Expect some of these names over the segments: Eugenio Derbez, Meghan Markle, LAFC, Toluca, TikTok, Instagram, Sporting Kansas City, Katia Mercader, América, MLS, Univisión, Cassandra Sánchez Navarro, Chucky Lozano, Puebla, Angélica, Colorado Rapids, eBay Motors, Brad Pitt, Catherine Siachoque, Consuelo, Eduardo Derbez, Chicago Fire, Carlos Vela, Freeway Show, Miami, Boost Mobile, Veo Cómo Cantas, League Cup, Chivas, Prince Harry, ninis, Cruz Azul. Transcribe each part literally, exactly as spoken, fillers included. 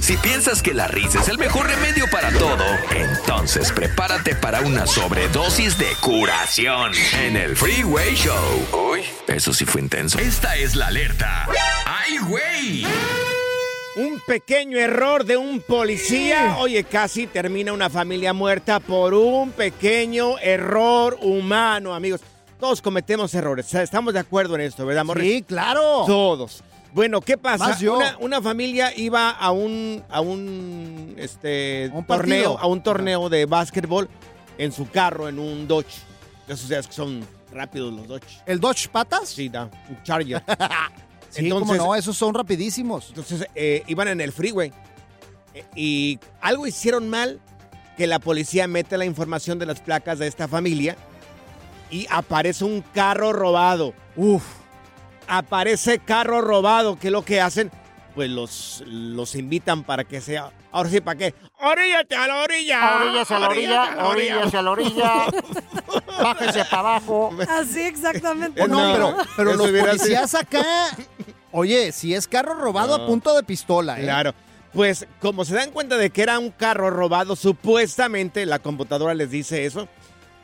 Si piensas que la risa es el mejor remedio para todo, entonces prepárate para una sobredosis de curación en el Freeway Show. Uy, eso sí fue intenso. Esta es la alerta. ¡Ay, güey! Un pequeño error de un policía. Oye, casi termina una familia muerta por un pequeño error humano, amigos. Todos cometemos errores. Estamos de acuerdo en esto, ¿verdad, Morris? Sí, claro. Todos. Bueno, ¿qué pasa? Una, una familia iba a un a un este un torneo, a un torneo de básquetbol en su carro, en un Dodge. Esos días que son rápidos los Dodge. ¿El Dodge patas? Sí, da, un Charger. Sí, entonces, cómo no, esos son rapidísimos. Entonces, eh, iban en el freeway eh, y algo hicieron mal que la policía mete la información de las placas de esta familia y aparece un carro robado. Uf. Aparece carro robado, que es lo que hacen, pues los, los invitan para que sea, ahora sí, ¿para qué? ¡Oríllate a la orilla! ¡Oríllase a la orilla! ¡Oríllase a la orilla! ¡Bájese para abajo! Así exactamente. No, no pero, pero los policías acá, oye, si es carro robado no, a punto de pistola. ¿eh? Claro, pues como se dan cuenta de que era un carro robado, supuestamente la computadora les dice eso,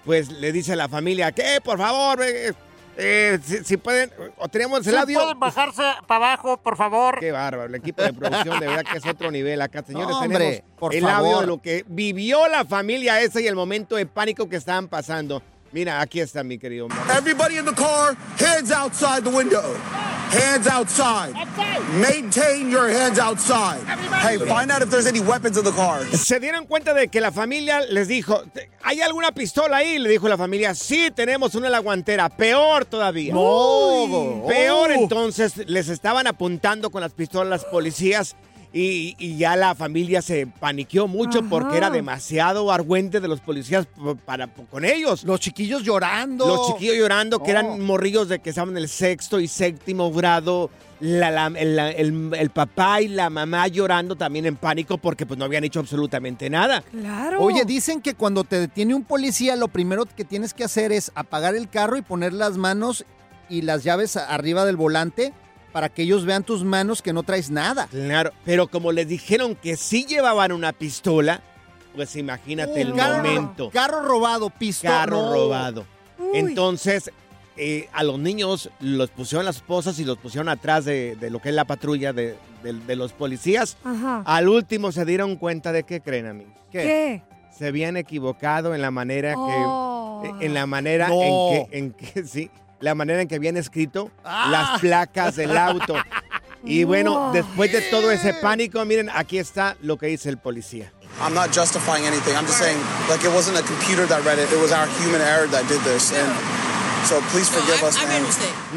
pues le dice a la familia, que por favor... Eh, Eh, si, si pueden, o tenemos el audio. Si pueden bajarse para abajo, por favor. Qué bárbaro, el equipo de producción de verdad que es otro nivel acá, señores. No, hombre, tenemos por el favor. Audio de lo que vivió la familia esa y el momento de pánico que estaban pasando. Mira, aquí está mi querido hombre. Everybody in the car, hands outside the window. Hands outside. Maintain your hands outside. Hey, find out if there's any weapons in the car. Se dieron cuenta de que la familia les dijo, ¿hay alguna pistola ahí? Le dijo la familia, sí, tenemos una en la guantera. Peor todavía. No. Peor, entonces, les estaban apuntando con las pistolas las policías y, y ya la familia se paniqueó mucho. Ajá. Porque era demasiado argüente de los policías para, para, con ellos. Los chiquillos llorando. Los chiquillos llorando, oh. que eran morrillos de que estaban en el sexto y séptimo grado. La, la, el, el, el papá y la mamá llorando también en pánico porque pues no habían hecho absolutamente nada. Claro. Oye, dicen que cuando te detiene un policía, lo primero que tienes que hacer es apagar el carro y poner las manos y las llaves arriba del volante para que ellos vean tus manos que no traes nada. Claro, pero como les dijeron que sí llevaban una pistola, pues imagínate Uy, el carro, momento. Carro robado, pistola. Carro no. robado. Uy. Entonces... Eh, a los niños los pusieron las esposas y los pusieron atrás de, de lo que es la patrulla de, de, de los policías. Ajá. Al último se dieron cuenta de que creen, amigos. Que ¿Qué? Se habían equivocado en la manera oh. que, en la manera no. en que, en que sí, la manera en que habían escrito ah. las placas del auto. Y bueno, oh. después de todo ese pánico, miren, aquí está lo que dice el policía. I'm not justifying anything. I'm just saying, like it wasn't a computer that read it. It was our human error that did this. And So, please forgive us, man.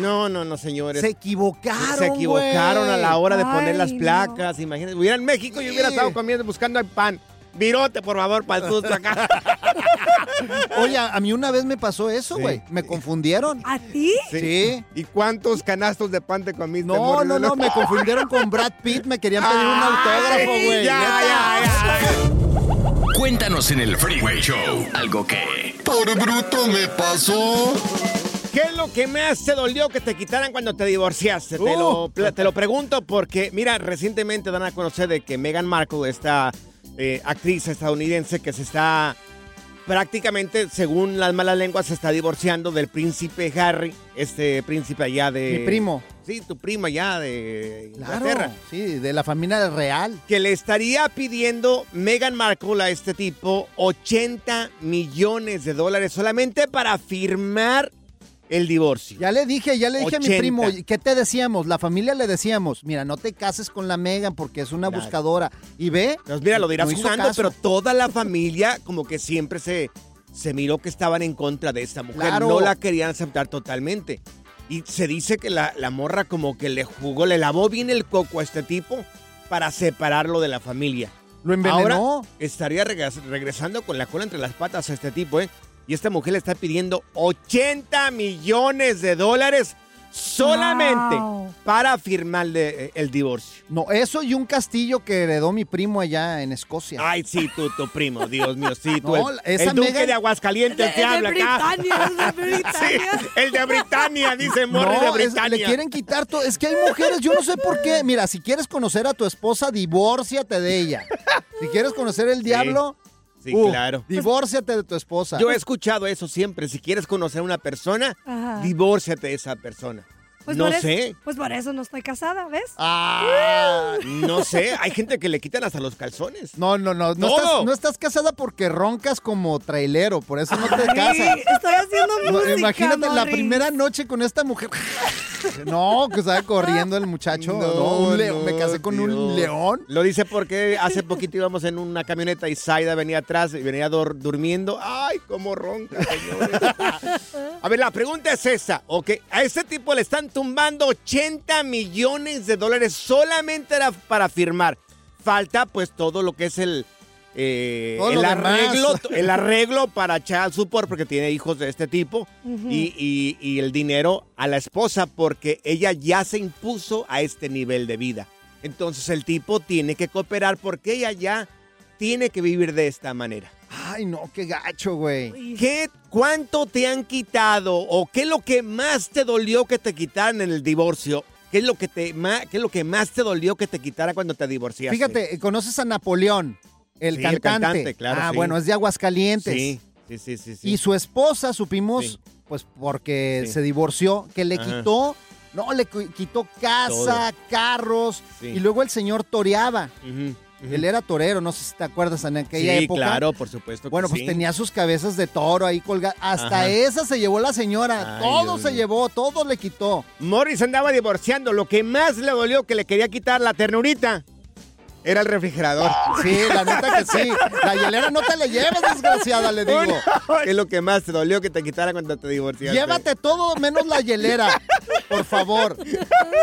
No, no, no, señores. Se equivocaron, Se equivocaron wey. a la hora de Ay, poner las placas. No. Imagínense, hubiera en México, sí. yo hubiera estado comiendo, buscando el pan. virote, por favor, para el susto acá. Oye, a mí una vez me pasó eso, güey. Sí. Me confundieron. ¿A ti? Sí. sí. ¿Y cuántos canastos de pan te comiste? No, no, no, no, me confundieron con Brad Pitt. Me querían pedir un autógrafo, güey. Ya, ya, ya, ya. Cuéntanos en el Freeway Show algo que por bruto me pasó. ¿Qué es lo que más te dolió que te quitaran cuando te divorciaste? Uh, te, lo, te lo pregunto porque, mira, recientemente dan a conocer de que Meghan Markle, esta eh, actriz estadounidense que se está prácticamente, según las malas lenguas, se está divorciando del príncipe Harry, este príncipe allá de... Mi primo. Sí, tu primo allá de Inglaterra. Claro, sí, de la familia real. Que le estaría pidiendo Meghan Markle a este tipo ochenta millones de dólares solamente para firmar el divorcio. Ya le dije, ya le dije ochenta. A mi primo, ¿qué te decíamos? La familia le decíamos, mira, no te cases con la Meghan porque es una claro. buscadora. Y ve... Pues mira, lo dirás no jugando, pero toda la familia como que siempre se, se miró que estaban en contra de esta mujer. Claro. No la querían aceptar totalmente. Y se dice que la, la morra como que le jugó, le lavó bien el coco a este tipo para separarlo de la familia. Lo envenenó. Ahora estaría regresando con la cola entre las patas a este tipo, ¿eh? Y esta mujer le está pidiendo ochenta millones de dólares solamente wow. para firmarle el divorcio. No, eso y un castillo que heredó mi primo allá en Escocia. Ay, sí, tú, tu primo, Dios mío, sí, tú. No, el, el duque Meghan... de Aguascalientes el, que el habla de Britania, acá. El de Britania, sí, el de Britania, dice Morris no, de Britania. Es, le quieren quitar todo. Es que hay mujeres, yo no sé por qué. Mira, si quieres conocer a tu esposa, divórciate de ella. Si quieres conocer el sí. diablo... Sí, uh, claro. Divórciate de tu esposa. Yo he escuchado eso siempre. Si quieres conocer a una persona, ajá. divórciate de esa persona. Pues no eso, sé. Pues por eso no estoy casada, ¿ves? Ah, uh. No sé. Hay gente que le quitan hasta los calzones. No, no, no. No estás, no estás casada porque roncas como trailero. Por eso no te casas. Sí, estoy haciendo música, imagínate Morris. La primera noche con esta mujer. No, que estaba corriendo el muchacho. No, no un león. No, me casé con Dios. Un león. Lo dice porque hace poquito íbamos en una camioneta y Zaida venía atrás y venía dur- durmiendo. Ay, cómo ronca, señores. A ver, la pregunta es esa. Ok, a este tipo le están tumbando ochenta millones de dólares solamente para firmar. Falta pues todo lo que es el eh, el arreglo demás. El arreglo para child support porque tiene hijos de este tipo uh-huh. y, y, y el dinero a la esposa porque ella ya se impuso a este nivel de vida. Entonces el tipo tiene que cooperar porque ella ya tiene que vivir de esta manera. Ay, no, qué gacho, güey. ¿Qué, cuánto te han quitado o qué es lo que más te dolió que te quitaran en el divorcio? ¿Qué es lo que te ma, qué es lo que más te dolió que te quitara cuando te divorciaste? Fíjate, conoces a Napoleón, el sí, cantante. El cantante, claro, ah, sí. Bueno, es de Aguascalientes. Sí, sí, sí, sí, sí. Y su esposa, supimos, sí. pues porque sí. se divorció, que le ajá. quitó, no, le quitó casa, todo. Carros, sí. y luego el señor toreaba. Uh-huh. Uh-huh. Él era torero, no sé si te acuerdas en aquella sí, época. Sí, claro, por supuesto que bueno, pues sí. tenía sus cabezas de toro ahí colgadas. Hasta ajá. esa se llevó la señora. Ay, todo Dios se Dios. llevó, todo le quitó. Morris andaba divorciando. Lo que más le dolió que le quería quitar la ternurita era el refrigerador. Sí, la neta que sí. La hielera no te la lleves, desgraciada, le digo. ¿Qué es lo que más te dolió que te quitara cuando te divorciaste? Llévate todo menos la hielera, por favor.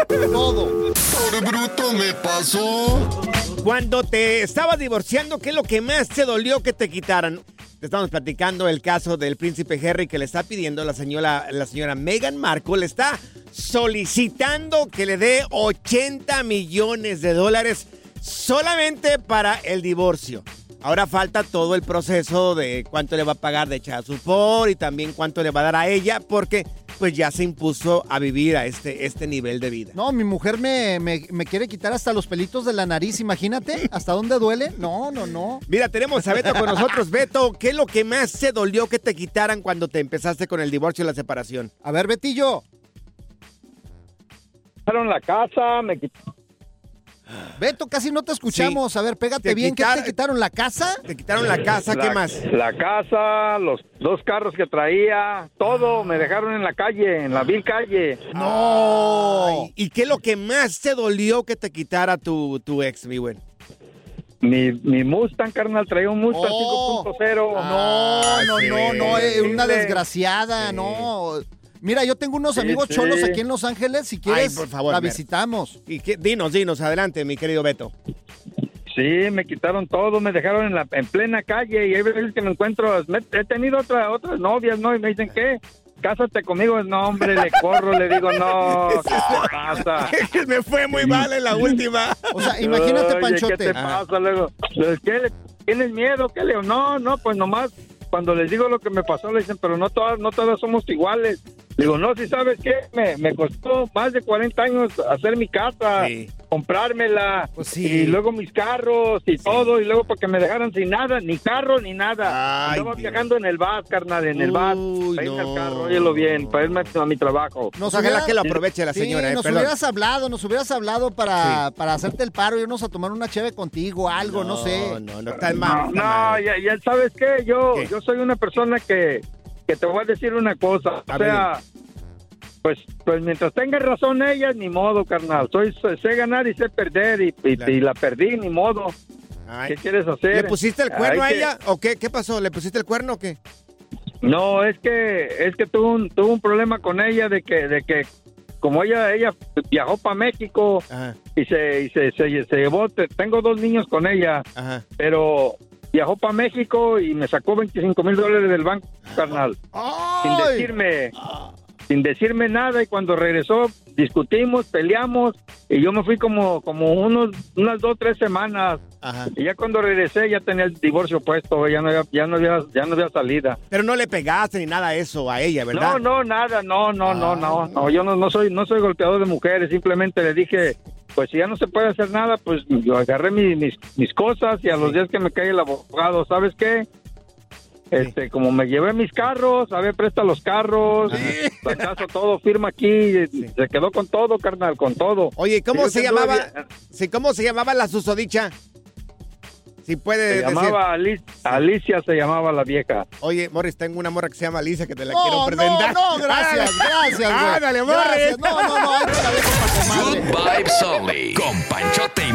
Todo. Por bruto me pasó. Cuando te estabas divorciando, ¿qué es lo que más te dolió que te quitaran? Te estamos platicando el caso del príncipe Harry que le está pidiendo la señora, la señora Meghan Markle. Le está solicitando que le dé ochenta millones de dólares solamente para el divorcio. Ahora falta todo el proceso de cuánto le va a pagar de child support y también cuánto le va a dar a ella porque pues ya se impuso a vivir a este, este nivel de vida. No, mi mujer me, me, me quiere quitar hasta los pelitos de la nariz, imagínate, ¿hasta dónde duele? No, no, no. Mira, tenemos a Beto con nosotros. Beto, ¿qué es lo que más se dolió que te quitaran cuando te empezaste con el divorcio y la separación? A ver, Betillo. Me quitaron la casa, me quitaron... Beto, casi no te escuchamos. Sí. A ver, pégate bien. Quitar... ¿Qué te quitaron? ¿La casa? Te quitaron la casa, la, ¿qué más? La casa, los dos carros que traía, todo. Me dejaron en la calle, en la vil calle. ¡No! Ay. ¿Y qué es lo que más te dolió que te quitara tu, tu ex, mi güey? Mi, mi Mustang, carnal, traía un Mustang oh. cinco punto cero. No, ah, no, sí. no, no, eh, una desgraciada, sí. no... Mira, yo tengo unos sí, amigos sí. cholos aquí en Los Ángeles. Si quieres, ay, por favor, la visitamos. Y que, dinos, dinos. Adelante, mi querido Beto. Sí, me quitaron todo, me dejaron en la en plena calle y hay veces que me encuentro, me, he tenido otra, otras novias, ¿no? Y me dicen, ¿qué? Cásate conmigo. No, hombre, le corro, le digo, no, ¿qué te pasa? Me fue muy mal en la última. O sea, imagínate, oye, Panchote. ¿Qué te ah. pasa luego? ¿Qué, ¿Tienes miedo? ¿Qué le No, no, pues nomás cuando les digo lo que me pasó, le dicen, pero no todas, no todas somos iguales. Digo, no, si sabes qué, me, me costó más de cuarenta años hacer mi casa, sí. comprármela, pues sí. y luego mis carros y sí. todo, y luego porque me dejaron sin nada, ni carro ni nada. Estaba viajando en el bus, carnal, en el bus, para irme al carro, óyelo bien, para irme a mi trabajo. Nos ojalá hubiera, que lo aproveche la sí, señora. Eh, nos perdón. hubieras hablado, nos hubieras hablado para, sí. para hacerte el paro, irnos a tomar una cheve contigo, algo, no, no sé. No, no, está mal. No, no, ya, ya sabes qué, yo, ¿Qué? yo soy una persona que... que te voy a decir una cosa, o a sea, pues, pues mientras tenga razón ellas, ni modo, carnal. Soy, sé ganar y sé perder, y, y, claro. y la perdí, ni modo. Ay. ¿Qué quieres hacer? ¿Le pusiste el cuerno Ay, a ella? Que... ¿O qué? ¿Qué pasó? ¿Le pusiste el cuerno o qué? No, es que, es que tuve un, tuve un problema con ella de que, de que como ella, ella viajó para México Ajá. y se, y se, se, se llevó, te, tengo dos niños con ella, Ajá. pero... Viajó para México y me sacó veinticinco mil dólares del banco, carnal. ¡Ay! Sin decirme, sin decirme nada. Y cuando regresó, discutimos, peleamos. Y yo me fui como, como unos, unas dos, tres semanas. Ajá. Y ya cuando regresé, ya tenía el divorcio puesto. Ya no había, ya no había, ya no había salida. Pero no le pegaste ni nada de eso a ella, ¿verdad? No, no, nada. No, no, ah. no, no, no. Yo no, no soy, no soy golpeador de mujeres. Simplemente le dije... Pues si ya no se puede hacer nada, pues yo agarré mi, mis, mis cosas y a los sí. días que me cae el abogado, ¿sabes qué? Este, sí. como me llevé mis carros, a ver, presta los carros, sí. fracaso todo, firma aquí, sí. se quedó con todo, carnal, con todo. Oye, ¿cómo sí, se llamaba? Había... Sí, ¿cómo se llamaba la susodicha? Si puede se llamaba decir. Alicia, Alicia se llamaba la vieja. Oye, Morris, tengo una morra que se llama Alicia que te la oh, quiero presentar. No, no, gracias, gracias. Ándale, Morris. No, no, no, ahí te la dejo para comadre. Good vibes only. Con Panchote y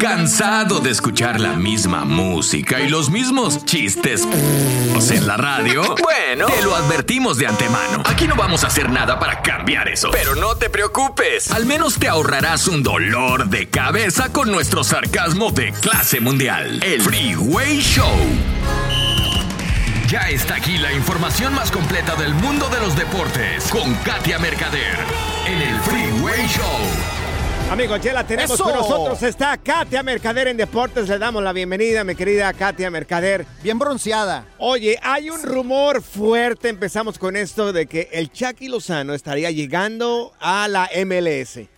¿Cansado de escuchar la misma música y los mismos chistes en la radio? Bueno, te lo advertimos de antemano. Aquí no vamos a hacer nada para cambiar eso. Pero no te preocupes. Al menos te ahorrarás un dolor de cabeza con nuestro sarcasmo de clase mundial. El Freeway Show. Ya está aquí la información más completa del mundo de los deportes con Katia Mercader en el Freeway Show. Amigos, ya la tenemos Eso. con nosotros. Está Katia Mercader en Deportes. Le damos la bienvenida, mi querida Katia Mercader. Bien bronceada. Oye, hay un rumor fuerte. Empezamos con esto de que el Chucky Lozano estaría llegando a la M L S.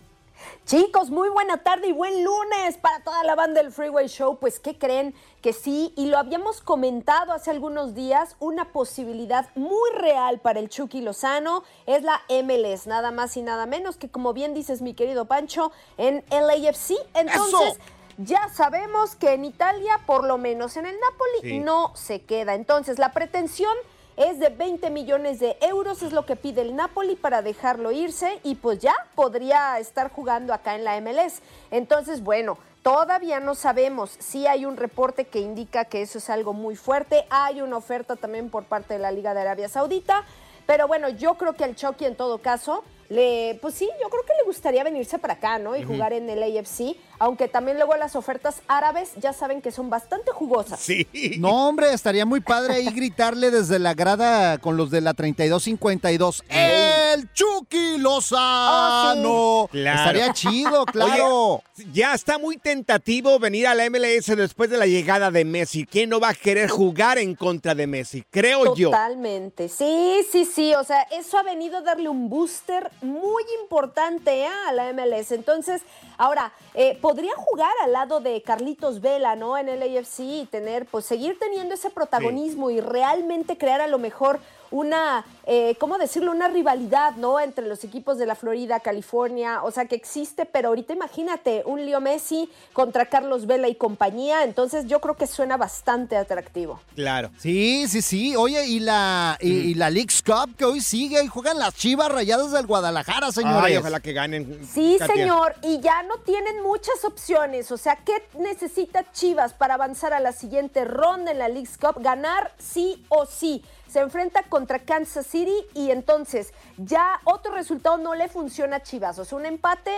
Chicos, muy buena tarde y buen lunes para toda la banda del Freeway Show. Pues, ¿qué creen? Que sí, y lo habíamos comentado hace algunos días, una posibilidad muy real para el Chucky Lozano es la M L S, nada más y nada menos que, como bien dices, mi querido Pancho, en L A F C. Entonces... Eso. Ya sabemos que en Italia, por lo menos en el Napoli, sí. no se queda. Entonces, la pretensión es de veinte millones de euros, es lo que pide el Napoli para dejarlo irse y pues ya podría estar jugando acá en la M L S. Entonces, bueno, todavía no sabemos. Sí hay un reporte que indica que eso es algo muy fuerte. Hay una oferta también por parte de la Liga de Arabia Saudita. Pero bueno, yo creo que al Chucky, en todo caso... Le, pues sí, yo creo que le gustaría venirse para acá, ¿no? Y uh-huh. jugar en el L A F C. aunque también luego las ofertas árabes ya saben que son bastante jugosas. Sí. No, hombre, estaría muy padre ahí gritarle desde la grada con los de la treinta y dos cincuenta y dos. ¡El Chucky Lozano! Oh, sí. Claro. Estaría chido, claro. Oye, ya está muy tentativo venir a la M L S después de la llegada de Messi. ¿Quién no va a querer jugar en contra de Messi? Creo Totalmente. yo. Totalmente. Sí, sí, sí. O sea, eso ha venido a darle un booster muy importante, ¿eh?, a la M L S. Entonces, ahora, eh, podría jugar al lado de Carlitos Vela, ¿no?, en el L A F C y tener, pues, seguir teniendo ese protagonismo, sí, y realmente crear a lo mejor una, eh, ¿cómo decirlo?, una rivalidad, ¿no?, entre los equipos de la Florida, California, o sea, que existe, pero ahorita imagínate un Leo Messi contra Carlos Vela y compañía, entonces yo creo que suena bastante atractivo. Claro. Sí, sí, sí. Oye, y la, y, mm. y la League Cup que hoy sigue, y juegan las Chivas Rayadas del Guadalajara, señores. Ay, ojalá que ganen. Sí, Katia. Señor, y ya no tienen muchas opciones, o sea, ¿qué necesita Chivas para avanzar a la siguiente ronda en la League Cup? Ganar sí o sí. Se enfrenta contra Kansas City y entonces ya otro resultado no le funciona a Chivas. O sea, un empate,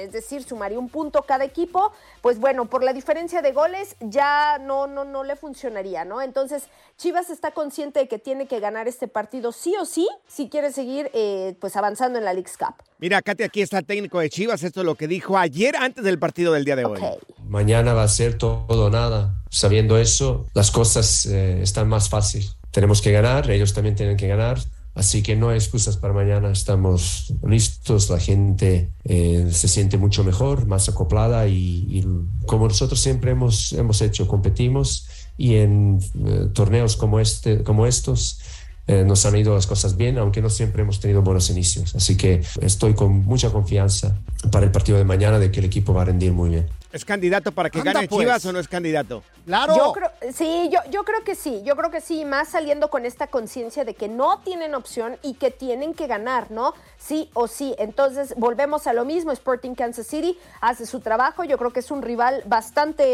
es decir, sumaría un punto cada equipo, pues bueno, por la diferencia de goles ya no, no, no le funcionaría, ¿no? Entonces Chivas está consciente de que tiene que ganar este partido sí o sí si quiere seguir eh, pues avanzando en la League Cup. Mira, Katy, aquí está el técnico de Chivas. Esto es lo que dijo ayer antes del partido del día de hoy. Okay. Mañana va a ser todo o nada. Sabiendo eso, las cosas eh, están más fáciles. Tenemos que ganar, ellos también tienen que ganar, así que no hay excusas para mañana, estamos listos, la gente eh, se siente mucho mejor, más acoplada y, y como nosotros siempre hemos, hemos hecho, competimos y en eh, torneos como, este, como estos eh, nos han ido las cosas bien, aunque no siempre hemos tenido buenos inicios, así que estoy con mucha confianza para el partido de mañana de que el equipo va a rendir muy bien. ¿Es candidato para que Anda, gane pues. Chivas o no es candidato? ¡Claro! Yo creo, sí, yo, yo creo que sí, yo creo que sí, más saliendo con esta conciencia de que no tienen opción y que tienen que ganar, ¿no? Sí o sí, entonces volvemos a lo mismo, Sporting Kansas City hace su trabajo, yo creo que es un rival bastante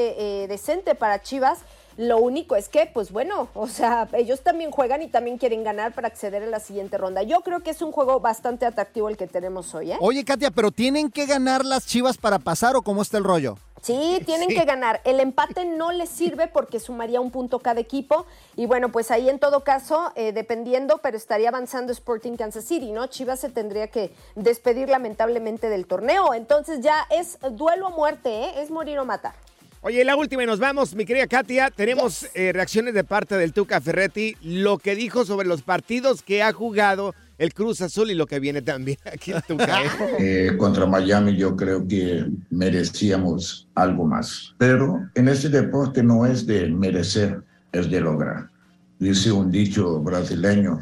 eh, decente para Chivas. Lo único es que, pues bueno, o sea, ellos también juegan y también quieren ganar para acceder a la siguiente ronda. Yo creo que es un juego bastante atractivo el que tenemos hoy, ¿eh? Oye, Katia, ¿pero tienen que ganar las Chivas para pasar o cómo está el rollo? Sí, tienen sí. que ganar. El empate no les sirve porque sumaría un punto cada equipo. Y bueno, pues ahí en todo caso, eh, dependiendo, pero estaría avanzando Sporting Kansas City, ¿no? Chivas se tendría que despedir lamentablemente del torneo. Entonces ya es duelo a muerte, ¿eh? Es morir o matar. Oye, la última y nos vamos, mi querida Katia. Tenemos yes. eh, reacciones de parte del Tuca Ferretti, lo que dijo sobre los partidos que ha jugado el Cruz Azul y lo que viene también aquí el Tuca. Eh, contra Miami yo creo que merecíamos algo más, pero en este deporte no es de merecer, es de lograr. Dice un dicho brasileño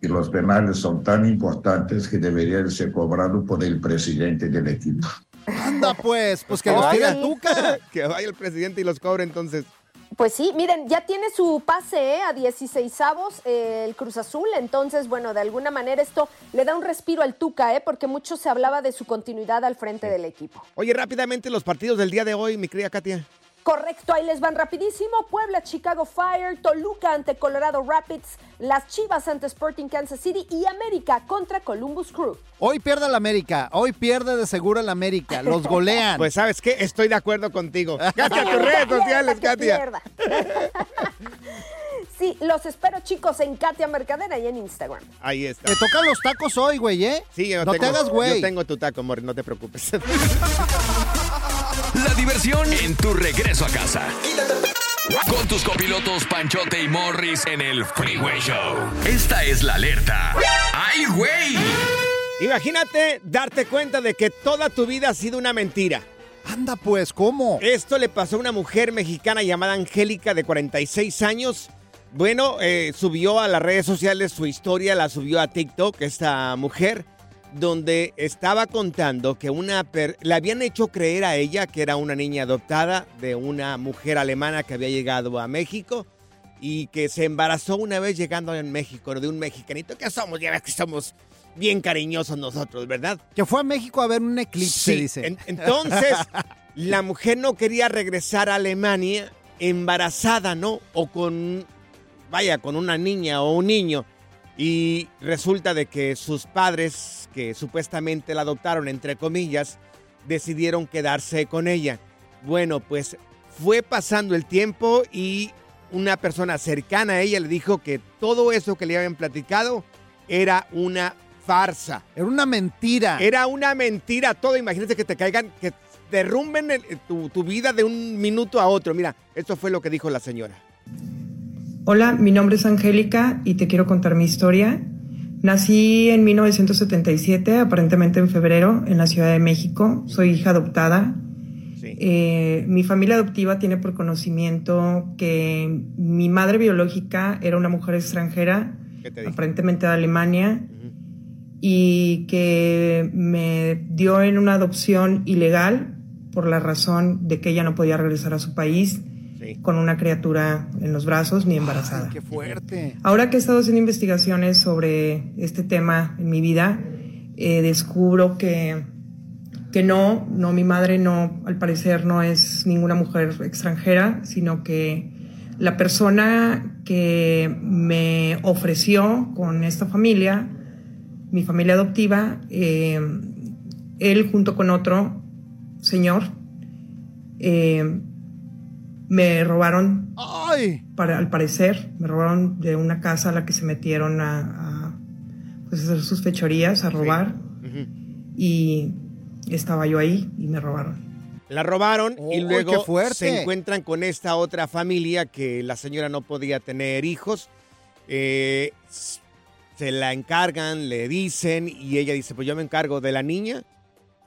que los penales son tan importantes que deberían ser cobrados por el presidente del equipo. Anda pues, pues que los tire el Tuca. Que vaya el presidente y los cobre entonces. Pues sí, miren, ya tiene su pase ¿eh? a dieciseisavos eh, el Cruz Azul, entonces, bueno, de alguna manera esto le da un respiro al Tuca, ¿eh? porque mucho se hablaba de su continuidad al frente sí. del equipo. Oye, rápidamente los partidos del día de hoy, mi querida Katia. Correcto, ahí les van rapidísimo. Puebla, Chicago Fire, Toluca ante Colorado Rapids, las Chivas ante Sporting Kansas City y América contra Columbus Crew. Hoy pierde el América, hoy pierde de seguro el América, los golean. Pues ¿sabes qué? Estoy de acuerdo contigo. Katia, tus redes sociales, Katia. Sí, los espero, chicos, en Katia Mercadera y en Instagram. Ahí está. Te tocan los tacos hoy, güey, ¿eh? Sí, yo no tengo, te hagas, güey. Yo tengo tu taco, Morris, no te preocupes. La diversión en tu regreso a casa. Con tus copilotos Panchote y Morris en el Freeway Show. Esta es la alerta. ¡Ay, güey! Imagínate darte cuenta de que toda tu vida ha sido una mentira. Anda pues, ¿cómo? Esto le pasó a una mujer mexicana llamada Angélica de cuarenta y seis años. Bueno, eh, subió a las redes sociales su historia, la subió a TikTok esta mujer, donde estaba contando que una per- le habían hecho creer a ella que era una niña adoptada de una mujer alemana que había llegado a México y que se embarazó una vez llegando a México, de un mexicanito que somos, ya ves que somos bien cariñosos nosotros, ¿verdad? Que fue a México a ver un eclipse, sí. dice. En- entonces, la mujer no quería regresar a Alemania embarazada, ¿no? O con... vaya, con una niña o un niño, y resulta de que sus padres, que supuestamente la adoptaron, entre comillas, decidieron quedarse con ella. Bueno, pues fue pasando el tiempo y una persona cercana a ella le dijo que todo eso que le habían platicado era una farsa. Era una mentira. Era una mentira todo. Imagínate que te caigan, que derrumben el, tu, tu vida de un minuto a otro. Mira, esto fue lo que dijo la señora. Hola, mi nombre es Angélica y te quiero contar mi historia. Nací en mil novecientos setenta y siete, aparentemente en febrero, en la Ciudad de México. Soy hija adoptada. Sí. Eh, mi familia adoptiva tiene por conocimiento que mi madre biológica era una mujer extranjera, aparentemente de Alemania, uh-huh. y que me dio en una adopción ilegal por la razón de que ella no podía regresar a su país. Sí. Con una criatura en los brazos ni embarazada. ¡Qué fuerte! Ahora que he estado haciendo investigaciones sobre este tema en mi vida, eh, descubro que, que no, no, mi madre no, al parecer no es ninguna mujer extranjera, sino que la persona que me ofreció con esta familia, mi familia adoptiva, eh, él junto con otro señor, eh, me robaron, ¡ay!, para, al parecer, me robaron de una casa a la que se metieron a, a pues, hacer sus fechorías, a robar. Sí. Uh-huh. Y estaba yo ahí y me robaron. La robaron oh, y luego se encuentran con esta otra familia que la señora no podía tener hijos. Eh, se la encargan, le dicen y ella dice, pues yo me encargo de la niña.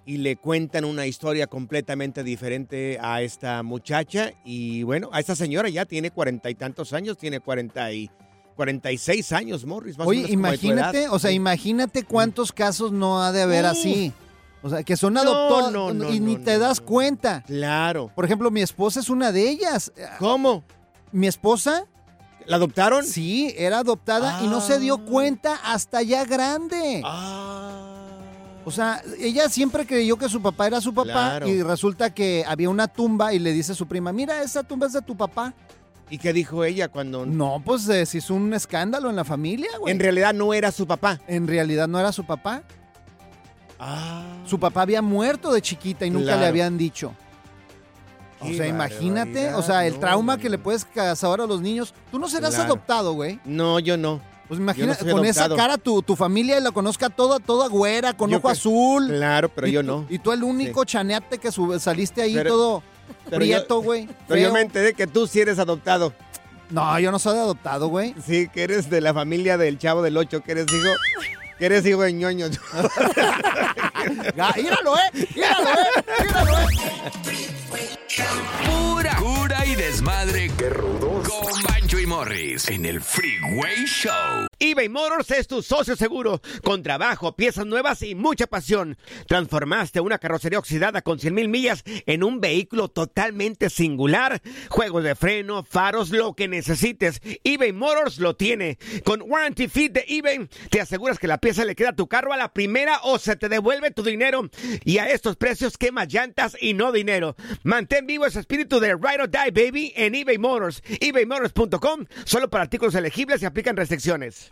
Y le cuentan una historia completamente diferente a esta muchacha. Y bueno, a esta señora ya tiene cuarenta y tantos años, tiene cuarenta y cuarenta y seis años, Morris. Más Oye, imagínate, o sea, sí. imagínate cuántos casos no ha de haber uh. así. O sea, que son adoptados no, no, no, y no, ni no, te das no. cuenta. Claro. Por ejemplo, mi esposa es una de ellas. ¿Cómo? Mi esposa... ¿La adoptaron? Sí, era adoptada ah. y no se dio cuenta hasta ya grande. Ah... O sea, ella siempre creyó que su papá era su papá claro. y resulta que había una tumba y le dice a su prima, mira, esa tumba es de tu papá. ¿Y qué dijo ella cuando...? No, pues eh, se hizo un escándalo en la familia, güey. En realidad no era su papá. En realidad no era su papá. Ah. Su papá había muerto de chiquita y nunca claro. le habían dicho. Qué o sea, imagínate, o sea, el no, trauma güey. que le puedes causar a los niños. Tú no serás claro. adoptado, güey. No, yo no. Pues imagina, no con esa cara tu, tu familia la conozca toda, toda güera, con yo ojo que, azul. Claro, pero y, yo no. Y tú el único sí. chaneate que sube, saliste ahí pero, todo pero prieto, güey. Pero feo. Yo me enteré que tú sí eres adoptado. No, yo no soy adoptado, güey. Sí, que eres de la familia del Chavo del Ocho, que eres hijo, que eres hijo de ñoño. ¡Míralo, eh! ¡Míralo, eh! ¡Míralo, eh! Pura cura y desmadre. ¡Qué rudos! Con Pancho y Morris en el Freeway Show. eBay Motors es tu socio seguro. Con trabajo, piezas nuevas y mucha pasión. Transformaste una carrocería oxidada con cien mil millas en un vehículo totalmente singular. Juegos de freno, faros, lo que necesites. eBay Motors lo tiene. Con Warranty Fit de eBay, te aseguras que la pieza le queda a tu carro a la primera o se te devuelve tu dinero. Y a estos precios, quema llantas y no dinero. Mantén vivo ese espíritu de Ride or Die, baby, en eBay Motors. eBay Motors punto com. Solo para artículos elegibles se aplican restricciones.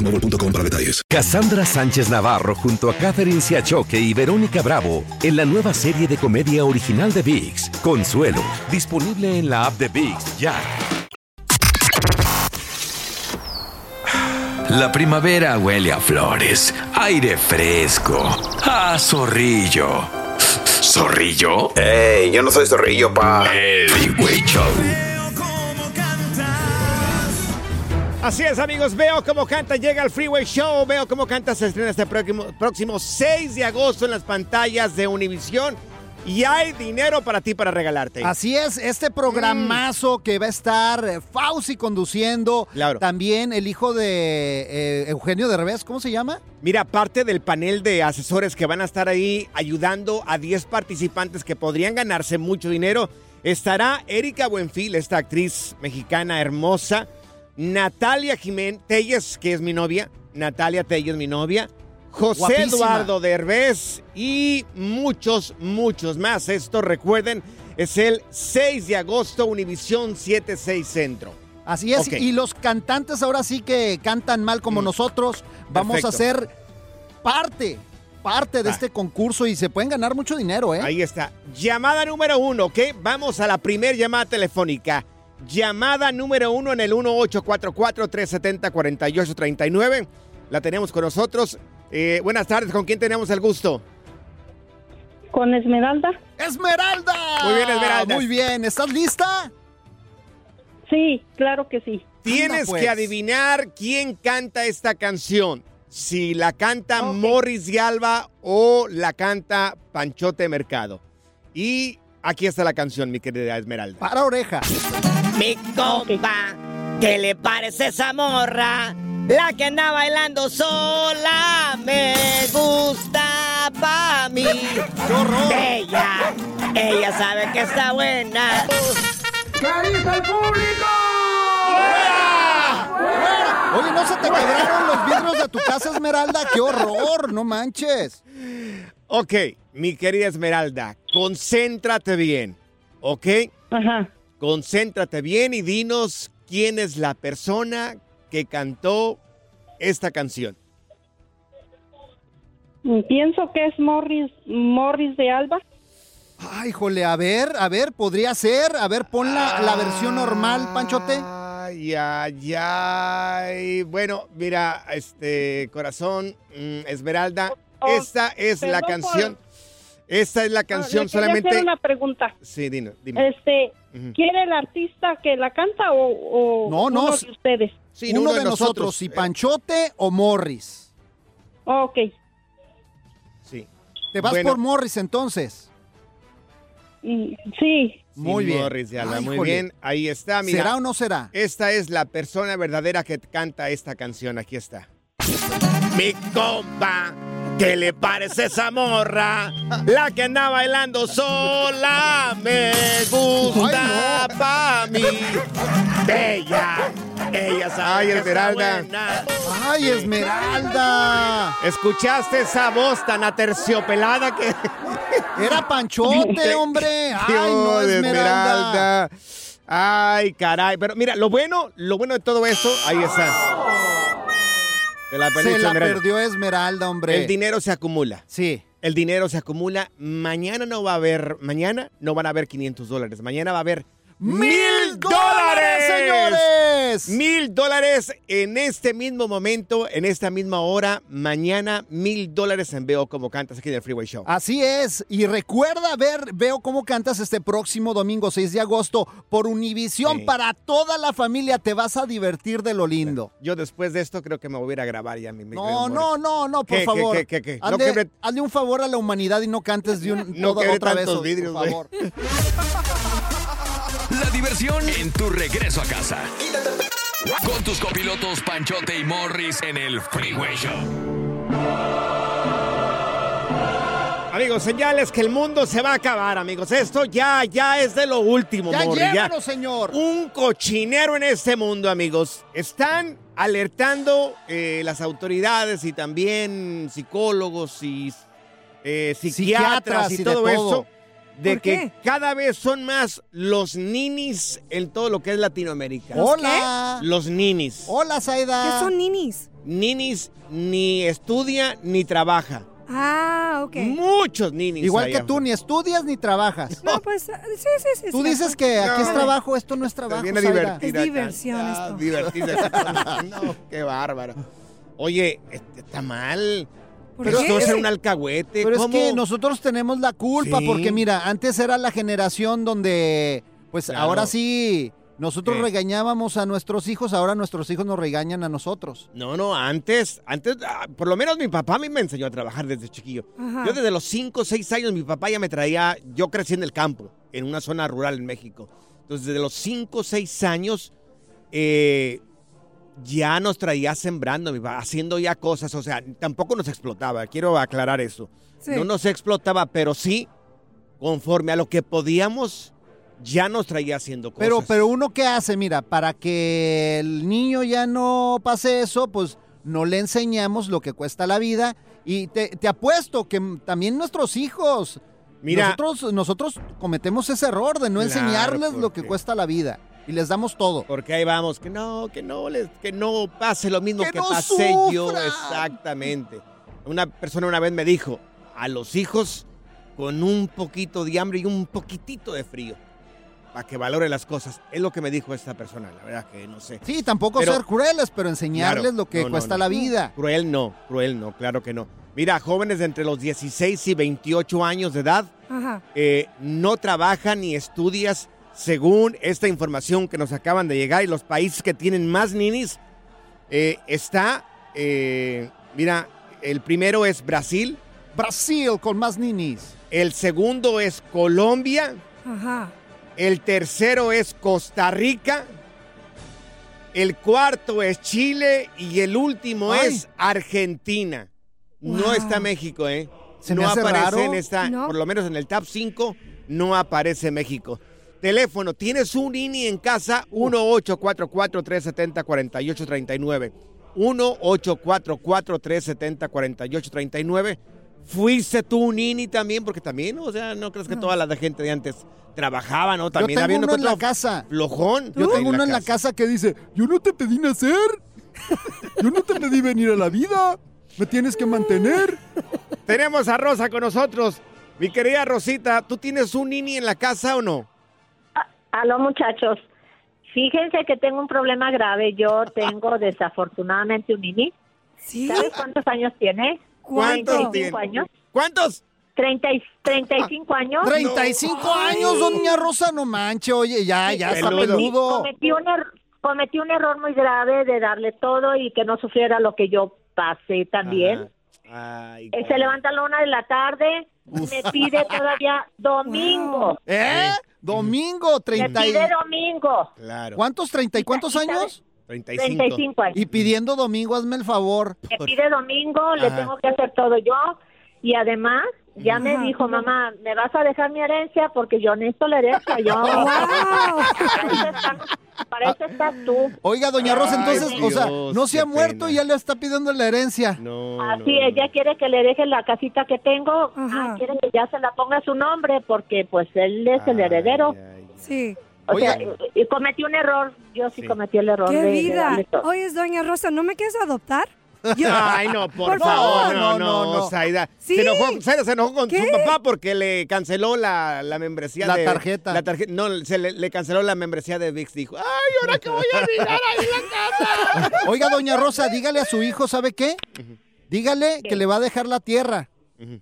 mobile punto com para detalles. Cassandra Sánchez Navarro junto a Catherine Siachoque y Verónica Bravo en la nueva serie de comedia original de Vix, Consuelo, disponible en la app de Vix ya. La primavera huele a flores, aire fresco, a zorrillo. ¿Zorrillo? Ey, yo no soy zorrillo, pa. El Freeway Show. Así es, amigos, Veo Cómo Cantas llega al Freeway Show. Veo Cómo Cantas se estrena este próximo, próximo seis de agosto en las pantallas de Univisión. Y hay dinero para ti para regalarte. Así es, este programazo mm. que va a estar Fauci conduciendo. Claro. También el hijo de eh, Eugenio Derbez, ¿cómo se llama? Mira, parte del panel de asesores que van a estar ahí ayudando a diez participantes que podrían ganarse mucho dinero. Estará Erika Buenfil, esta actriz mexicana hermosa, Natalia Jiménez Telles, que es mi novia, Natalia Telles, mi novia, José Guapísima. Eduardo Derbez y muchos, muchos más. Esto, recuerden, es el seis de agosto, Univisión setenta y seis Centro. Así es, okay. Y los cantantes ahora sí que cantan mal como mm. nosotros. Vamos Perfecto. a ser parte, parte de ah. este concurso y se pueden ganar mucho dinero, ¿eh? Ahí está. Llamada número uno, ¿ok? Vamos a la primera llamada telefónica. Llamada número uno en el uno ocho cuatro cuatro, tres siete cero, cuatro ocho tres nueve. La tenemos con nosotros. Eh, buenas tardes, ¿con quién tenemos el gusto? Con Esmeralda. ¡Esmeralda! Muy bien, Esmeralda. Muy bien, ¿estás lista? Sí, claro que sí. Tienes Anda, pues. que adivinar quién canta esta canción. Si la canta okay. Morris y Alba o la canta Panchote Mercado. Y aquí está la canción, mi querida Esmeralda. Para oreja. Mi compa, okay. ¿qué le parece esa morra? La que anda bailando sola me gusta pa' mí. Ella, ella sabe que está buena. ¡Carita al público! ¡Fuera! ¡Fuera! Oye, ¿no se te quebraron los vidrios de tu casa, Esmeralda? ¡Qué horror! ¡No manches! Ok, mi querida Esmeralda, concéntrate bien, ¿ok? Ajá. Concéntrate bien y dinos quién es la persona que cantó esta canción. Pienso que es Morris, Morris de Alba. Ay, jole, a ver, a ver, podría ser. A ver, pon la, ah, la versión normal, Panchote. Ay, ay, ay. Bueno, mira, este, corazón, Esmeralda, oh, esta es la canción. Por... Esta es la canción, ah, solamente... Hacer una pregunta. Sí, dime. dime. Este, uh-huh. ¿Quiere el artista que la canta o, o no, no, uno de ustedes? Sí, uno, uno de, de nosotros, nosotros. Si Panchote o Morris. Ok. Sí. ¿Te vas bueno. por Morris entonces? Sí. sí muy bien. Morris, Alba, Ay, muy joder. bien. Ahí está. Mira, ¿será o no será? Esta es la persona verdadera que canta esta canción. Aquí está. Mi compa, ¿qué le parece esa morra? La que anda bailando sola me gusta no. pa' mí. Bella, ella sabe Ay, Esmeralda. Ay, Esmeralda. ¿Escuchaste esa voz tan aterciopelada que... Era Panchote, hombre. Ay, no, Esmeralda. Ay, caray. Pero mira, lo bueno, lo bueno de todo eso, ahí está. Se la, se la perdió Esmeralda, hombre. El dinero se acumula. Sí. El dinero se acumula. Mañana no va a haber, mañana no van a haber quinientos dólares. Mañana va a haber ¡Mil dólares, señores! Mil dólares en este mismo momento, en esta misma hora. Mañana, mil dólares en Veo Cómo Cantas, aquí en el Freeway Show. Así es. Y recuerda ver Veo Cómo Cantas este próximo domingo, seis de agosto, por Univisión. Sí. Para toda la familia te vas a divertir de lo lindo. Yo después de esto creo que me voy a ir a grabar ya. Mi, mi no, no, no, no, por ¿Qué, favor. ¿Qué, qué, qué, qué? Hazle, no quebre... hazle un favor a la humanidad y no cantes de un, no toda otra vez, vidrios, por favor. La diversión en tu regreso a casa. Con tus copilotos Panchote y Morris en el Freeway Show. Amigos, señales que el mundo se va a acabar, amigos. Esto ya, ya es de lo último, ya Morris. Llévalo, ya, señor. Un cochinero en este mundo, amigos. Están alertando eh, las autoridades y también psicólogos y eh, psiquiatras, psiquiatras y, y todo, todo. eso. De que qué? cada vez son más los ninis en todo lo que es Latinoamérica. ¡Hola! ¿Qué? Los ninis. ¡Hola, Saida! ¿Qué son ninis? Ninis ni estudia ni trabaja. Ah, ok. Muchos ninis. Igual que allá. Tú, ni estudias ni trabajas. No, pues, sí, sí, sí. Tú sí, dices sí, que no. aquí es trabajo, esto no es trabajo, Saida. Divertir, es diversión acá. esto. Ah, divertirse. No, qué bárbaro. Oye, está mal... Pero esto es un alcahuete. Pero ¿cómo? Es que nosotros tenemos la culpa, sí. porque mira, antes era la generación donde, pues claro. ahora sí, nosotros ¿Qué? regañábamos a nuestros hijos, ahora nuestros hijos nos regañan a nosotros. No, no, antes, antes, por lo menos mi papá a mí me enseñó a trabajar desde chiquillo. Ajá. Yo desde los cinco, seis años, mi papá ya me traía, yo crecí en el campo, en una zona rural en México. Entonces, desde los cinco, seis años, eh... ya nos traía sembrando, haciendo ya cosas, o sea, tampoco nos explotaba, quiero aclarar eso. Sí. No nos explotaba, pero sí, conforme a lo que podíamos, ya nos traía haciendo cosas. Pero, pero uno qué hace, mira, para que el niño ya no pase eso, pues no le enseñamos lo que cuesta la vida. Y te, te apuesto que también nuestros hijos, mira, nosotros, nosotros cometemos ese error de no claro, enseñarles porque... lo que cuesta la vida. Y les damos todo. Porque ahí vamos, que no, que no, les, que no pase lo mismo que, que no pasé sufra. yo. Exactamente. Una persona una vez me dijo, a los hijos con un poquito de hambre y un poquitito de frío, para que valore las cosas. Es lo que me dijo esta persona, la verdad que no sé. Sí, tampoco pero, ser crueles, pero enseñarles claro, lo que no, cuesta no, no, la vida. Cruel no, cruel no, claro que no. Mira, jóvenes de entre los dieciséis y veintiocho años de edad, Ajá. Eh, no trabajan ni estudian, según esta información que nos acaban de llegar, y los países que tienen más ninis, eh, está, eh, mira, el primero es Brasil. Brasil con más ninis. El segundo es Colombia. Ajá. El tercero es Costa Rica. El cuarto es Chile. Y el último Ay. es Argentina. Wow. No está México, ¿eh? Se no me hace aparece raro. En esta, no. Por lo menos en el top cinco, no aparece México. Teléfono, ¿tienes un I N I en casa? uno ocho cuatro cuatro, tres siete cero, cuatro ocho tres nueve. uno ocho cuatro cuatro, tres siete cero, cuatro ocho tres nueve. ¿Fuiste tú un I N I también? Porque también, o sea, ¿no crees que no. toda la gente de antes trabajaba, no? También yo tengo había uno en la casa. Flojón. Yo tengo uno en la casa que dice, yo no te pedí nacer. Yo no te pedí venir a la vida. Me tienes que mantener. Tenemos a Rosa con nosotros. Mi querida Rosita, ¿tú tienes un I N I en la casa o no? Aló, muchachos. Fíjense que tengo un problema grave. Yo tengo desafortunadamente un I N I. ¿Sí? ¿Sabes cuántos años tiene? ¿Cuántos tiene? Años. ¿Cuántos? treinta y cinco años. treinta y cinco no. años, doña Rosa, no manche. Oye, ya, ya está peludo. Cometí un, er- cometí un error muy grave de darle todo y que no sufriera lo que yo pasé también. Ay, eh, se levanta a la una de la tarde. Uf. Me pide todavía domingo. ¿Eh? Domingo, treinta. Me pide domingo. Claro. ¿Cuántos, treinta y cuántos años? treinta y cinco años. Y pidiendo domingo, hazme el favor. Me pide domingo, Ajá. le tengo que hacer todo yo. Y además, ya Ajá. me dijo, mamá, ¿me vas a dejar mi herencia? Porque yo necesito la herencia. Yo. ¡Wow! Para eso estás, para eso estás tú. Oiga, doña Rosa, entonces, Ay, Dios, o sea, no se ha muerto pena. Y ya le está pidiendo la herencia. No. Así, no, ella no. quiere que le deje la casita que tengo. Ah, quiere que ya se la ponga a su nombre, porque pues él es Ay, el heredero. Ya, ya. Sí. O Oiga. sea, y cometí un error. Yo sí, sí. cometí el error. ¡Qué de, vida! De Oye, doña Rosa, ¿no me quieres adoptar? Yo. Ay, no, por, por favor, favor. No, no, no, no, Zayda. ¿Sí? Se enojó, Zayda se enojó con ¿Qué? su papá porque le canceló la, la membresía la de... La tarjeta. La tarjeta, no, se le, le canceló la membresía de Vix, dijo, ay, ¿ahora qué voy a mirar ahí la casa? Oiga, doña Rosa, dígale a su hijo, ¿sabe qué? Uh-huh. Dígale ¿Qué? que le va a dejar la tierra. Uh-huh.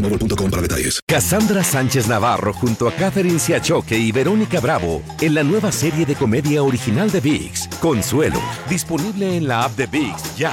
Mobile punto com para detalles. Cassandra Sánchez Navarro junto a Catherine Siachoque y Verónica Bravo en la nueva serie de comedia original de Vix, Consuelo, disponible en la app de Vix ya.